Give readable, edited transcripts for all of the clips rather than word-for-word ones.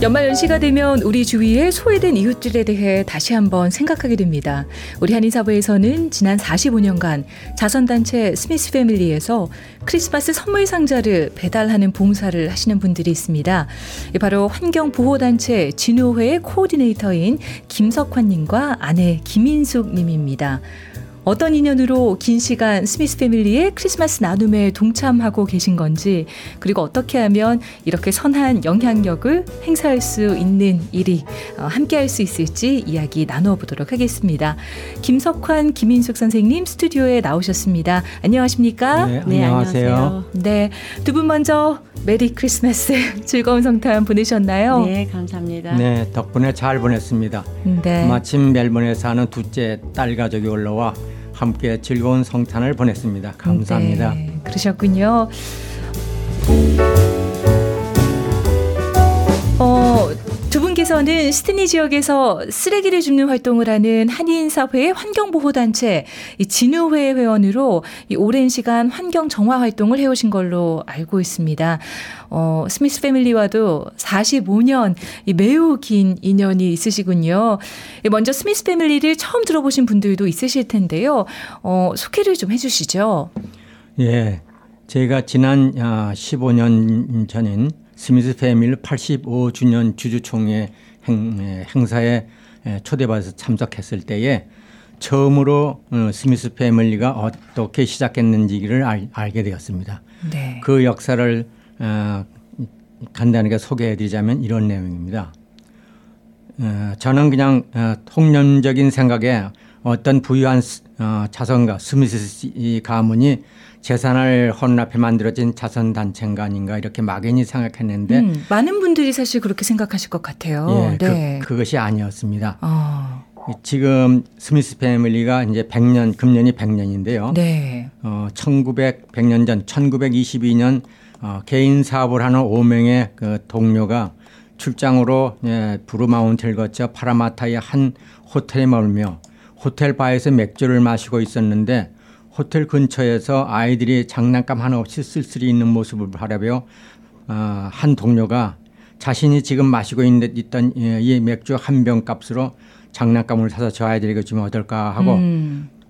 연말연시가 되면 우리 주위에 소외된 이웃들에 대해 다시 한번 생각하게 됩니다. 우리 한인사부에서는 지난 45년간 자선단체 스미스 패밀리에서 크리스마스 선물 상자를 배달하는 봉사를 하시는 분들이 있습니다. 바로 환경보호단체 진우회의 코디네이터인 김석환 님과 아내 김인숙 님입니다. 어떤 인연으로 긴 시간 스미스 패밀리의 크리스마스 나눔에 동참하고 계신 건지, 그리고 어떻게 하면 이렇게 선한 영향력을 행사할 수 있는 일이 함께할 수 있을지 이야기 나눠보도록 하겠습니다. 김석환, 김인숙 선생님 스튜디오에 나오셨습니다. 안녕하십니까? 네, 안녕하세요. 네, 두 분 먼저 메리 크리스마스, 즐거운 성탄 보내셨나요? 네, 감사합니다. 네, 덕분에 잘 보냈습니다. 네. 마침 멜번에 사는 둘째 딸 가족이 올라와 함께 즐거운 성탄을 보냈습니다. 감사합니다. 네, 그러셨군요. 두 분께서는 시드니 지역에서 쓰레기를 줍는 활동을 하는 한인사회의 환경보호단체 진우회 회원으로 오랜 시간 환경정화 활동을 해오신 걸로 알고 있습니다. 스미스 패밀리와도 45년 매우 긴 인연이 있으시군요. 먼저 스미스 패밀리를 처음 들어보신 분들도 있으실 텐데요. 소개를 좀 해주시죠. 예, 제가 지난 15년 전인 스미스 패밀리 85주년 주주총회 행사에 초대받아서 참석했을 때에 처음으로 스미스 패밀리가 어떻게 시작했는지를 알게 되었습니다. 네. 그 역사를 간단하게 소개해드리자면 이런 내용입니다. 저는 그냥 통념적인 생각에 어떤 부유한 자선가 스미스 가문이 재산을 헌납해 만들어진 자선단체인가 아닌가 이렇게 막연히 생각했는데 많은 분들이 사실 그렇게 생각하실 것 같아요. 예, 네. 그것이 아니었습니다. 지금 스미스 패밀리가 이제 100년, 금년이 100년인데요. 네. 100년 전 1922년 개인 사업을 하는 5명의 그 동료가 출장으로 브루마운트를 거쳐 파라마타의 한 호텔에 머물며 호텔 바에서 맥주를 마시고 있었는데 호텔 근처에서 아이들이 장난감 하나 없이 쓸쓸히 있는 모습을 바라며 한 동료가 자신이 지금 마시고 있던 이 맥주 한 병 값으로 장난감을 사서 저 아이들에게 주면 어떨까 하고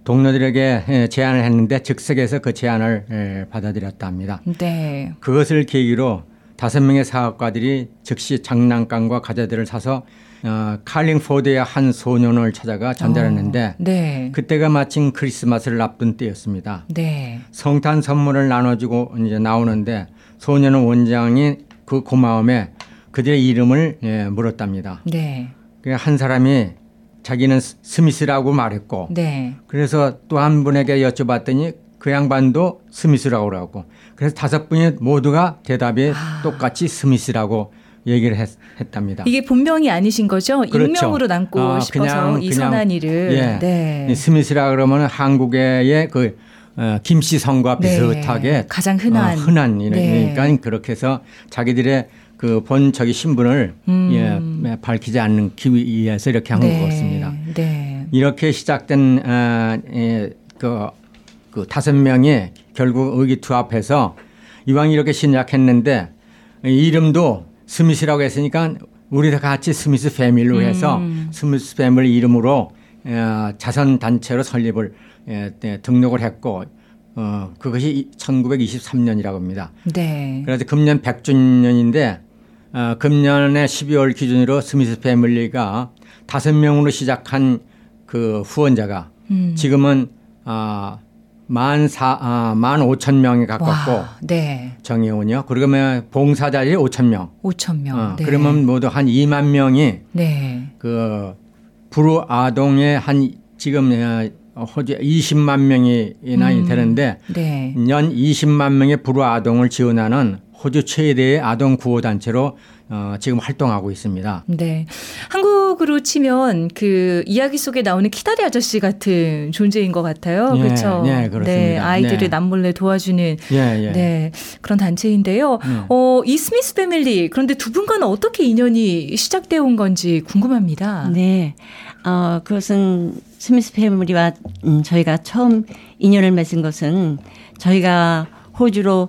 동료들에게 제안을 했는데 즉석에서 그 제안을 받아들였답니다. 네. 그것을 계기로 5명의 사업가들이 즉시 장난감과 과자들을 사서 칼링포드의 한 소년을 찾아가 전달했는데 네. 그때가 마침 크리스마스를 앞둔 때였습니다. 네. 성탄 선물을 나눠주고 이제 나오는데 소년의 원장이 그 고마움에 그들의 이름을 물었답니다. 네. 한 사람이 자기는 스미스라고 말했고 네. 그래서 또 한 분에게 여쭤봤더니 그 양반도 스미스라고 하고 그래서 5분이 모두가 대답이 똑같이 스미스라고 얘기를 했답니다. 이게 본명이 아니신 거죠? 그렇죠. 익명으로 남고 싶어서 그냥, 이 선한 일을. 예. 네. 스미스라 그러면 한국의 그 김씨 성과 비슷하게 네. 가장 흔한 네. 그러니까 그렇게 해서 자기들의 그 본적의 신분을 밝히지 않기 위해서 이렇게 한 네. 것 같습니다. 네. 이렇게 시작된 그 5명이 결국 의기투합해서 이왕 이렇게 신약했는데 이름도 스미스라고 했으니까 우리 다 같이 스미스 패밀리로 해서 스미스 패밀리 이름으로 자선단체로 설립을 등록을 했고 그것이 1923년이라고 합니다. 네. 그래서 금년 100주년인데 금년에 12월 기준으로 스미스 패밀리가 5명으로 시작한 그 후원자가 지금은 15,000명에 가깝고 와, 네. 정의원이요. 그러면 봉사자들이 5,000명. 5,000명. 네. 그러면 모두 한 2만 명이 네. 그 불우 아동의 한 지금 호주 20만 명이나 되는데 네. 연 20만 명의 불우 아동을 지원하는 호주 최대의 아동 구호 단체로 지금 활동하고 있습니다. 네, 한국으로 치면 그 이야기 속에 나오는 키다리 아저씨 같은 존재인 것 같아요. 예, 그렇죠? 네, 그렇습니다. 네, 아이들을 네. 남몰래 도와주는 네, 그런 단체인데요. 이 스미스 패밀리, 그런데 두 분과는 어떻게 인연이 시작되어 온 건지 궁금합니다. 네, 그것은 스미스 패밀리와 저희가 처음 인연을 맺은 것은 저희가 호주로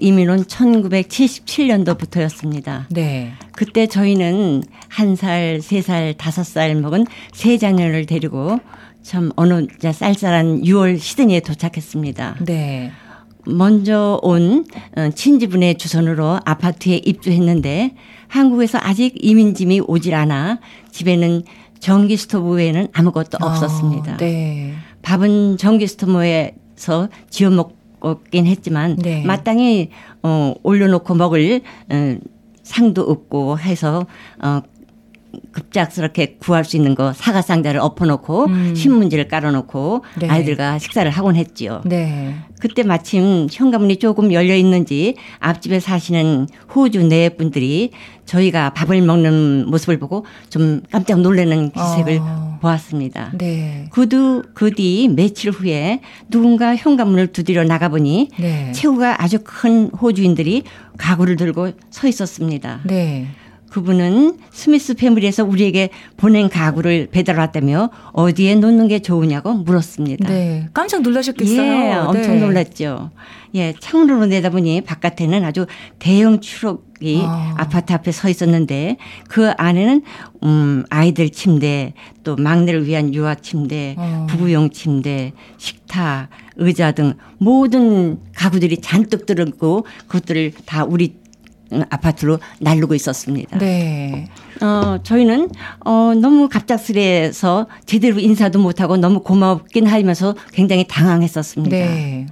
이민 온 1977년도부터였습니다. 네. 그때 저희는 1살, 3살, 5살 먹은 세 자녀를 데리고 참 어느 쌀쌀한 6월 시드니에 도착했습니다. 네. 먼저 온 친지분의 주선으로 아파트에 입주했는데 한국에서 아직 이민짐이 오질 않아 집에는 전기 스토브 외에는 아무것도 없었습니다. 네. 밥은 전기 스토브에서 지어 먹긴 했지만 네. 마땅히 올려놓고 먹을 상도 없고 해서 급작스럽게 구할 수 있는 거 사과 상자를 엎어놓고 신문지를 깔아놓고 네. 아이들과 식사를 하곤 했지요. 네. 그때 마침 현관문이 조금 열려 있는지 앞집에 사시는 호주 내 분들이 저희가 밥을 먹는 모습을 보고 좀 깜짝 놀라는 기색을 보았습니다. 네. 그 뒤 며칠 후에 누군가 현관문을 두드려 나가보니 네. 체구가 아주 큰 호주인들이 가구를 들고 서 있었습니다. 네. 그분은 스미스 패밀리에서 우리에게 보낸 가구를 배달 왔다며 어디에 놓는 게 좋으냐고 물었습니다. 네, 깜짝 놀라셨겠어요. 예, 엄청 네. 놀랐죠. 예, 창문으로 내다보니 바깥에는 아주 대형 추럭이 아파트 앞에 서 있었는데 그 안에는 아이들 침대, 또 막내를 위한 유아 침대, 부부용 침대, 식탁, 의자 등 모든 가구들이 잔뜩 들었고 그것들을 다 우리 아파트로 날르고 있었습니다. 네. 저희는 너무 갑작스레해서 제대로 인사도 못하고 너무 고맙긴 하면서 굉장히 당황했었습니다. 네.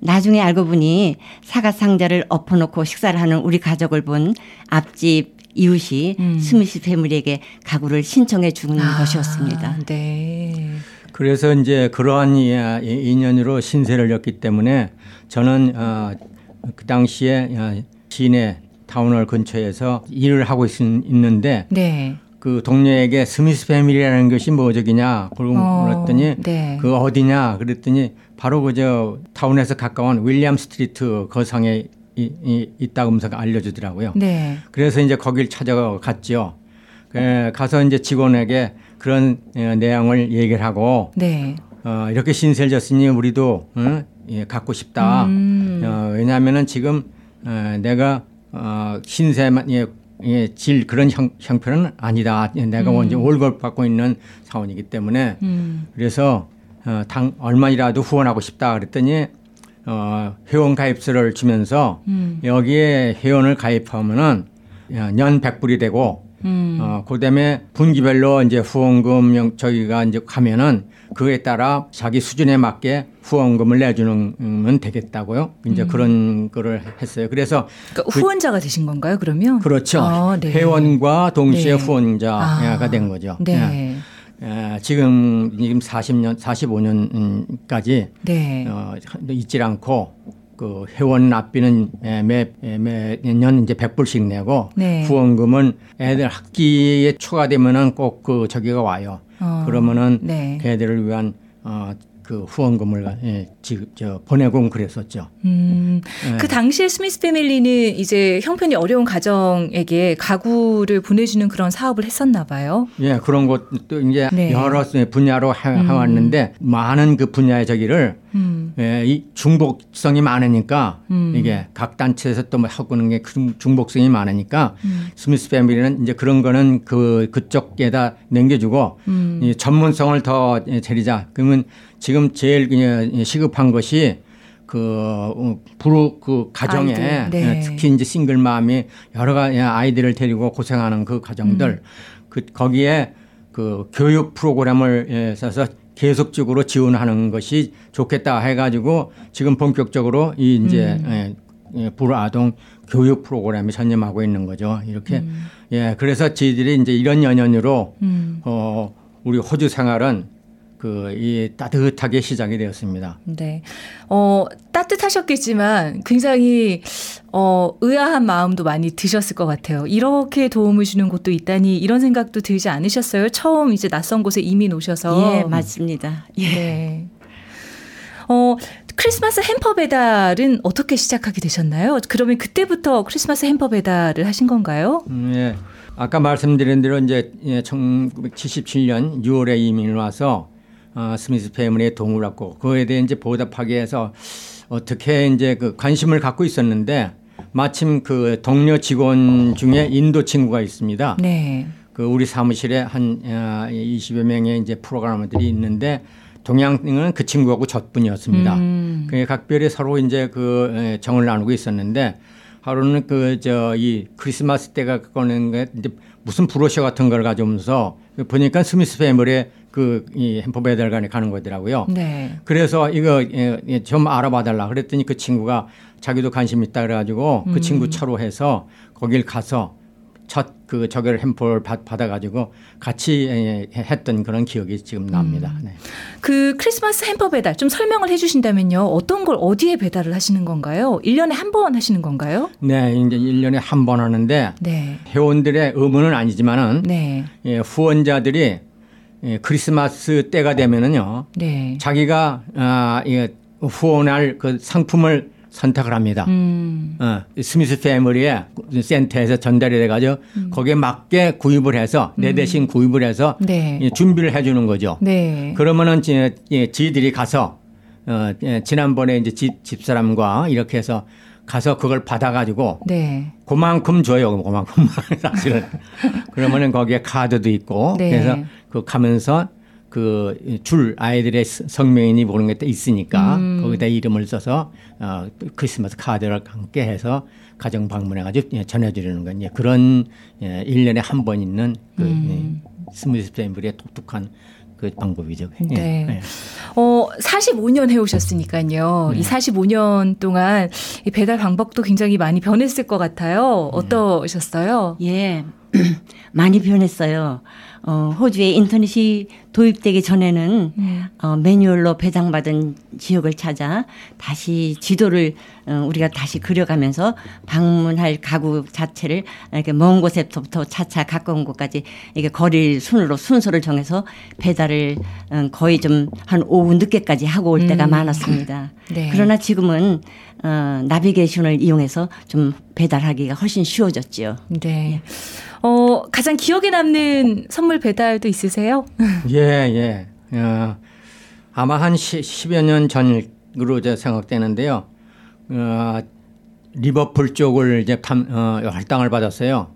나중에 알고 보니 사과 상자를 엎어놓고 식사를 하는 우리 가족을 본 앞집 이웃이 스미스 패밀리에게 가구를 신청해 주는 것이었습니다. 네. 그래서 이제 그러한 인연으로 신세를 졌기 때문에 저는 그 당시에 시내 타운홀 근처에서 일을 하고 있는데 네. 그 동료에게 스미스 패밀리라는 것이 뭐저기냐 그러고 물었더니 네. 그 어디냐 그랬더니 바로 그저 타운에서 가까운 윌리엄 스트리트 거상에 있다 음성 알려주더라고요. 네. 그래서 이제 거길 찾아갔죠. 가서 이제 직원에게 그런 내용을 얘기를 하고 네. 이렇게 신세를 졌으니 우리도 갖고 싶다. 왜냐하면은 지금 내가 신세만의 질 그런 형편은 아니다. 내가 먼저 월급 받고 있는 사원이기 때문에 그래서 얼마이라도 후원하고 싶다 그랬더니 회원 가입서를 주면서 여기에 회원을 가입하면은 연 100불이 되고 그다음에 분기별로 이제 후원금 저기가 이제 가면은 그에 따라 자기 수준에 맞게 후원금을 내주면 되겠다고요. 이제 그런 거를 했어요. 그래서 그러니까 후원자가 되신 건가요, 그러면? 그렇죠. 네. 회원과 동시에 네. 후원자가 된 거죠. 네. 예. 지금 40년, 45년까지 네. 잊질 않고 그 회원 납비는 매년 이제 100불씩 내고 네. 후원금은 애들 학기에 초과되면은 꼭 그 저기가 와요. 그러면은 네. 걔들을 위한 그 후원금을 보내고 그랬었죠. 네. 그 당시에 스미스 패밀리는 이제 형편이 어려운 가정에게 가구를 보내주는 그런 사업을 했었나 봐요. 예, 그런 것도 이제 네. 여러 분야로 해왔는데 많은 그 분야의 저기를 예, 이 중복성이 많으니까 이게 각 단체에서 또 뭐 하고 있는 게 중복성이 많으니까 스미스 패밀리는 이제 그런 거는 그쪽에다 넘겨주고 이 전문성을 더 재리자. 그러면 지금 제일 그냥 시급한 것이 그 가정에 네. 특히 이제 싱글맘이 여러 가지 아이들을 데리고 고생하는 그 가정들 거기에 그 교육 프로그램을 써서 계속적으로 지원하는 것이 좋겠다 해가지고 지금 본격적으로 이 이제 불아동 교육 프로그램에 전념하고 있는 거죠. 이렇게 예 그래서 저희들이 이제 이런 연연으로 우리 호주 생활은 이 따뜻하게 시작이 되었습니다. 네, 따뜻하셨겠지만 굉장히 의아한 마음도 많이 드셨을 것 같아요. 이렇게 도움을 주는 곳도 있다니 이런 생각도 들지 않으셨어요? 처음 이제 낯선 곳에 이민 오셔서. 예, 맞습니다. 예. 네. 크리스마스 햄퍼 배달은 어떻게 시작하게 되셨나요? 그러면 그때부터 크리스마스 햄퍼 배달을 하신 건가요? 예. 아까 말씀드린 대로 이제 1977년 6월에 이민을 와서 스미스 패밀리에 도움을 받고 그거에 대해 이제 보답하기 위해서 어떻게 이제 그 관심을 갖고 있었는데 마침 그 동료 직원 중에 인도 친구가 있습니다. 네. 그 우리 사무실에 한 20여 명의 이제 프로그래머들이 있는데 동양은 그 친구하고 저뿐이었습니다. 그게 각별히 서로 이제 그 정을 나누고 있었는데 하루는 이 크리스마스 때가 꺼낸 게 무슨 브로셔 같은 걸 가져오면서 보니까 스미스 패밀리의 이 햄퍼 배달관에 가는 거더라고요. 네. 그래서 이거 좀 알아봐 달라 그랬더니 그 친구가 자기도 관심 있다 그래가지고 그 친구 차로 해서 거길 가서 저걸 햄퍼를 받아가지고 같이 했던 그런 기억이 지금 납니다. 네. 그 크리스마스 햄퍼 배달 좀 설명을 해 주신다면요. 어떤 걸 어디에 배달을 하시는 건가요? 1년에 한 번 하시는 건가요? 네. 이제 1년에 한 번 하는데 네. 회원들의 의무는 아니지만은 네. 후원자들이 크리스마스 때가 되면은요. 네. 자기가 후원할 그 상품을 선택을 합니다. 스미스 패밀리의 센터에서 전달이 돼가지고 거기에 맞게 구입을 해서 내 대신 구입을 해서 네. 준비를 해주는 거죠. 네. 그러면은 지들이 가서 지난번에 이제 집사람과 이렇게 해서 가서 그걸 받아가지고 네. 그만큼 줘요. 그만큼 사실은. 그러면은 거기에 카드도 있고 네. 그래서 그 가면서 그 줄 아이들의 성명이 보는 게 있으니까 거기다 이름을 써서 크리스마스 카드를 함께 해서 가정 방문해가지고 전해드리는 건 그런 1년에 한 번 있는 스미스 패밀리의 독특한 그 방법이죠. 네. 네. 45년 해오셨으니까요. 네. 이 45년 동안 이 배달 방법도 굉장히 많이 변했을 것 같아요. 어떠셨어요? 예. 많이 변했어요. 호주에 인터넷이 도입되기 전에는 매뉴얼로 배당받은 지역을 찾아 다시 지도를 우리가 다시 그려가면서 방문할 가구 자체를 이렇게 먼 곳에서부터 차차 가까운 곳까지 이게 거리 순서를 정해서 배달을 거의 좀 한 오후 늦게까지 하고 올 때가 많았습니다. 네. 그러나 지금은 나비게이션을 이용해서 좀 배달하기가 훨씬 쉬워졌죠. 네. 가장 기억에 남는 선물 배달도 있으세요? 예, 예. 아마 한 10여 년 전으로 생각되는데요. 리버풀 쪽을 이제 할당을 받았어요.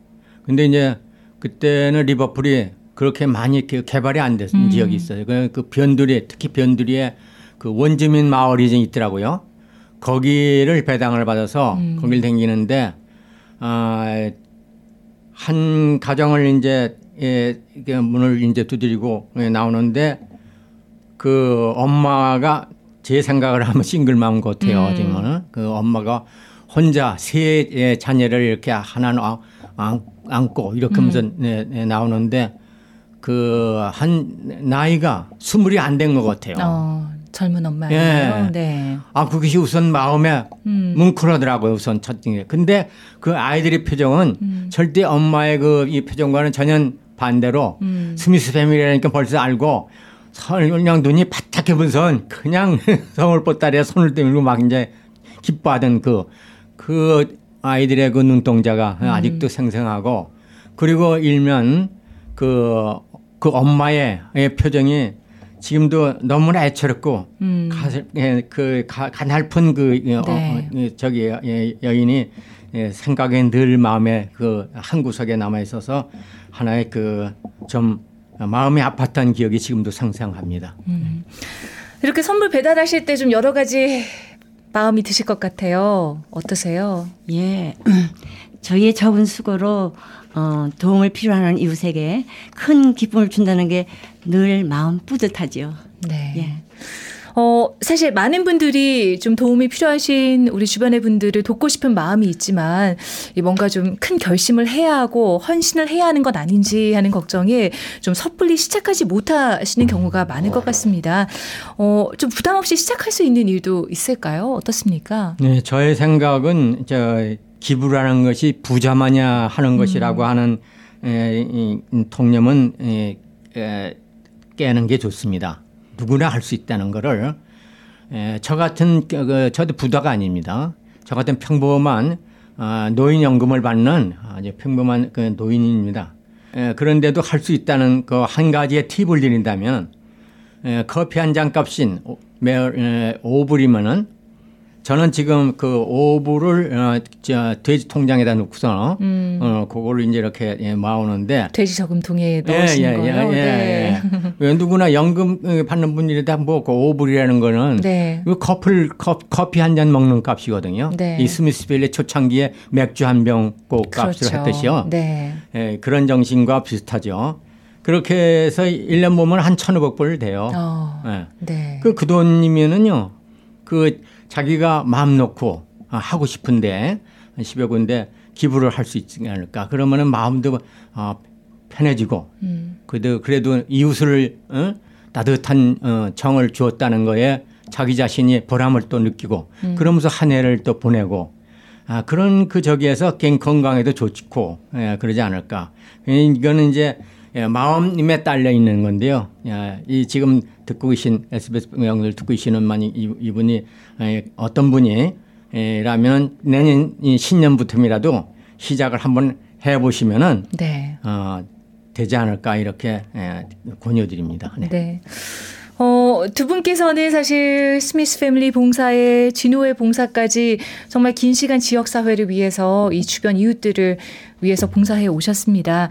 근데 이제 그때는 리버풀이 그렇게 많이 개발이 안 된 지역이 있어요. 그 변두리에 그 원주민 마을이 있더라고요. 거기를 배당을 받아서 거길 댕기는데, 한 가정을 이제 문을 이제 두드리고 나오는데 그 엄마가 제 생각을 하면 싱글맘 같아요. 지금은 그 엄마가 혼자 세 자녀를 이렇게 하나 안고 이렇게 하면서 나오는데 그 한 나이가 20이 안 된 것 같아요. 젊은 엄마예요. 예. 네. 그것이 우선 마음에 뭉클하더라고요. 우선 첫째. 근데 그 아이들의 표정은 절대 엄마의 이 표정과는 전혀 반대로 스미스 패밀리라니까 벌써 알고 그냥 눈이 바짝 해분선 그냥 서울 보따리에 손을 들고 막 이제 기뻐하던 그 아이들의 그 눈동자가 아직도 생생하고 그리고 일면 그 엄마의 표정이 지금도 너무나 애처롭고 가날픈 네. 여인이 생각에 늘 마음에 한 구석에 남아 있어서 하나의 좀 마음이 아팠던 기억이 지금도 생생합니다. 이렇게 선물 배달하실 때 좀 여러 가지 마음이 드실 것 같아요. 어떠세요? 예, 저희의 적은 수고로 도움을 필요하는 이웃에게 큰 기쁨을 준다는 게 늘 마음 뿌듯하지요. 네. 예. 사실 많은 분들이 좀 도움이 필요하신 우리 주변의 분들을 돕고 싶은 마음이 있지만 뭔가 좀 큰 결심을 해야 하고 헌신을 해야 하는 건 아닌지 하는 걱정에 좀 섣불리 시작하지 못하시는 경우가 많을 것 같습니다. 좀 부담 없이 시작할 수 있는 일도 있을까요? 어떻습니까? 네, 저의 생각은 기부라는 것이 부자마냐 하는 것이라고 하는 통념은 깨는 게 좋습니다. 누구나 할 수 있다는 거를 저 같은 저도 부자가 아닙니다. 저 같은 평범한 노인연금을 받는 아주 평범한 그 노인입니다. 그런데도 할 수 있다는 그 한 가지의 팁을 드린다면 커피 한 잔 값인 5불이면은 저는 지금 그 5불을 돼지 통장에다 놓고서 그걸 이제 이렇게 모으는데 돼지 저금통에 넣으시는 거예요? 네. 누구나 연금 받는 분들이다 뭐 그 5불이라는 거는 네. 커피 한 잔 먹는 값이거든요. 네. 이 스미스필의 초창기에 맥주 한 병 꼭 값을 그렇죠. 했듯이요. 네. 예, 그런 정신과 비슷하죠. 그렇게 해서 1년 보면 한 1,500불 돼요. 예. 네. 그 돈이면은요. 그 자기가 마음 놓고 하고 싶은데 10여 군데 기부를 할 수 있지 않을까. 그러면은 마음도 편해지고 그래도 이웃을 따뜻한 정을 주었다는 거에 자기 자신이 보람을 또 느끼고 그러면서 한 해를 또 보내고 그런 그 저기에서 건강에도 좋고 그러지 않을까. 이거는 이제 마음님에 딸려 있는 건데요. 이 지금 듣고 계신 SBS 방송을 듣고 계시는 이분이 어떤 분이라면 내년 신년부터라도 시작을 한번 해보시면은 네. 되지 않을까 이렇게 권유드립니다. 네. 네. 두 분께서는 사실 스미스 패밀리 봉사에 진우회 봉사까지 정말 긴 시간 지역사회를 위해서 이 주변 이웃들을 위해서 봉사해 오셨습니다.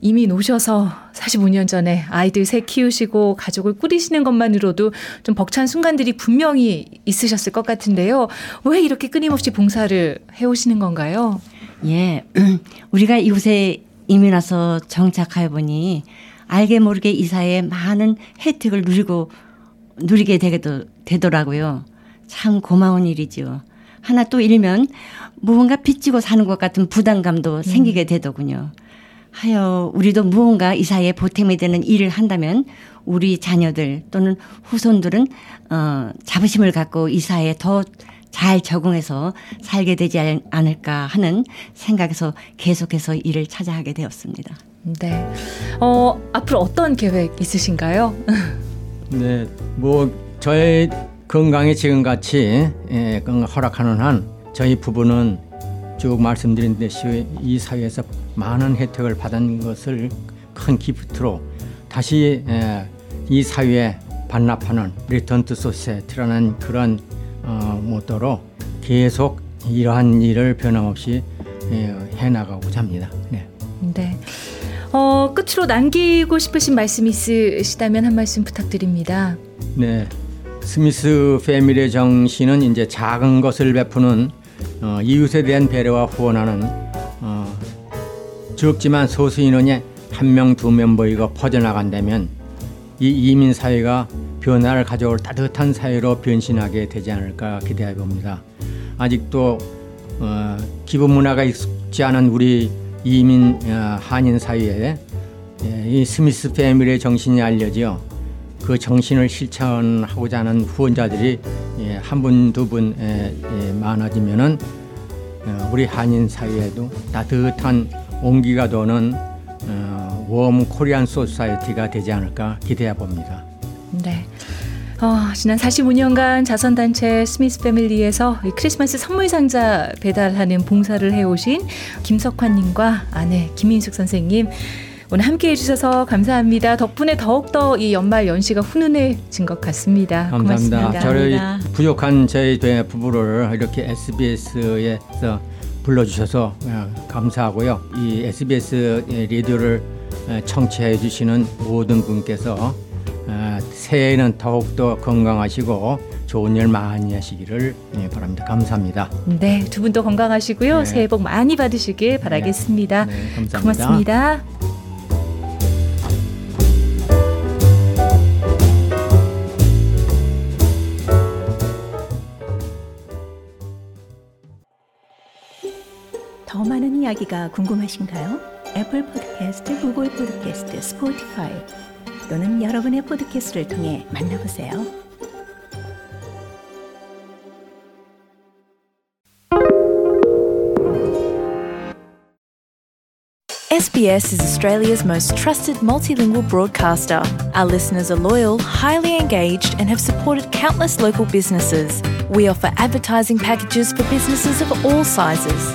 이미 노셔서 45년 전에 아이들 셋 키우시고 가족을 꾸리시는 것만으로도 좀 벅찬 순간들이 분명히 있으셨을 것 같은데요. 왜 이렇게 끊임없이 봉사를 해오시는 건가요? 예, 우리가 이곳에 이민 와서 정착해 보니 알게 모르게 이 사회에 많은 혜택을 누리게 되더라고요. 참 고마운 일이죠. 하나 또 잃으면 무언가 빚지고 사는 것 같은 부담감도 생기게 되더군요. 하여 우리도 무언가 이 사회에 보탬이 되는 일을 한다면 우리 자녀들 또는 후손들은 자부심을 갖고 이 사회에 더 잘 적응해서 살게 되지 않을까 하는 생각에서 계속해서 일을 찾아하게 되었습니다. 네. 앞으로 어떤 계획 있으신가요? 네. 뭐 저의 건강이 지금같이 허락하는 한 저희 부부는 쭉 말씀드린 듯이 이 사회에서 많은 혜택을 받은 것을 큰 기프트로 다시 이 사회에 반납하는 리턴 투 소사이어티라는 그런 모토로 계속 이러한 일을 변함없이 해나가고자 합니다. 네. 네. 끝으로 남기고 싶으신 말씀 있으시다면 한 말씀 부탁드립니다. 네. 스미스 패밀리의 정신은 이제 작은 것을 베푸는 이웃에 대한 배려와 후원하는 적지만 소수 인원의 한 명, 두 멤버이가 퍼져나간다면 이 이민 사회가 변화를 가져올 따뜻한 사회로 변신하게 되지 않을까 기대해 봅니다. 아직도 기부 문화가 익숙지 않은 우리 이민 한인 사회에 이 스미스 패밀리의 정신이 알려져 그 정신을 실천하고자 하는 후원자들이 한 분, 두 분 많아지면은 우리 한인 사회에도 따뜻한 온기가 도는 웜 코리안 소사이어티가 되지 않을까 기대해 봅니다. 네. 지난 45년간 자선단체 스미스 패밀리에서 크리스마스 선물 상자 배달하는 봉사를 해오신 김석환 님과 아내 김민숙 선생님 오늘 함께해 주셔서 감사합니다. 덕분에 더욱더 이 연말 연시가 훈훈해진 것 같습니다. 감사합니다. 고맙습니다. 저를 부족한 저희 부부를 이렇게 SBS에서 불러주셔서 감사하고요. 이 SBS 라디오를 청취해 주시는 모든 분께서 새해에는 더욱더 건강하시고 좋은 일 많이 하시기를 바랍니다. 감사합니다. 네, 두 분도 건강하시고요. 네. 새해 복 많이 받으시길 바라겠습니다. 네, 감사합니다. 고맙습니다. 더 많은 이야기가 궁금하신가요? 애플 포드캐스트, 구글 포드캐스트, 스포티파이 또는 여러분의 포드캐스트를 통해 만나보세요. SBS is Australia's most trusted multilingual broadcaster. Our listeners are loyal, highly engaged and have supported countless local businesses. We offer advertising packages for businesses of all sizes.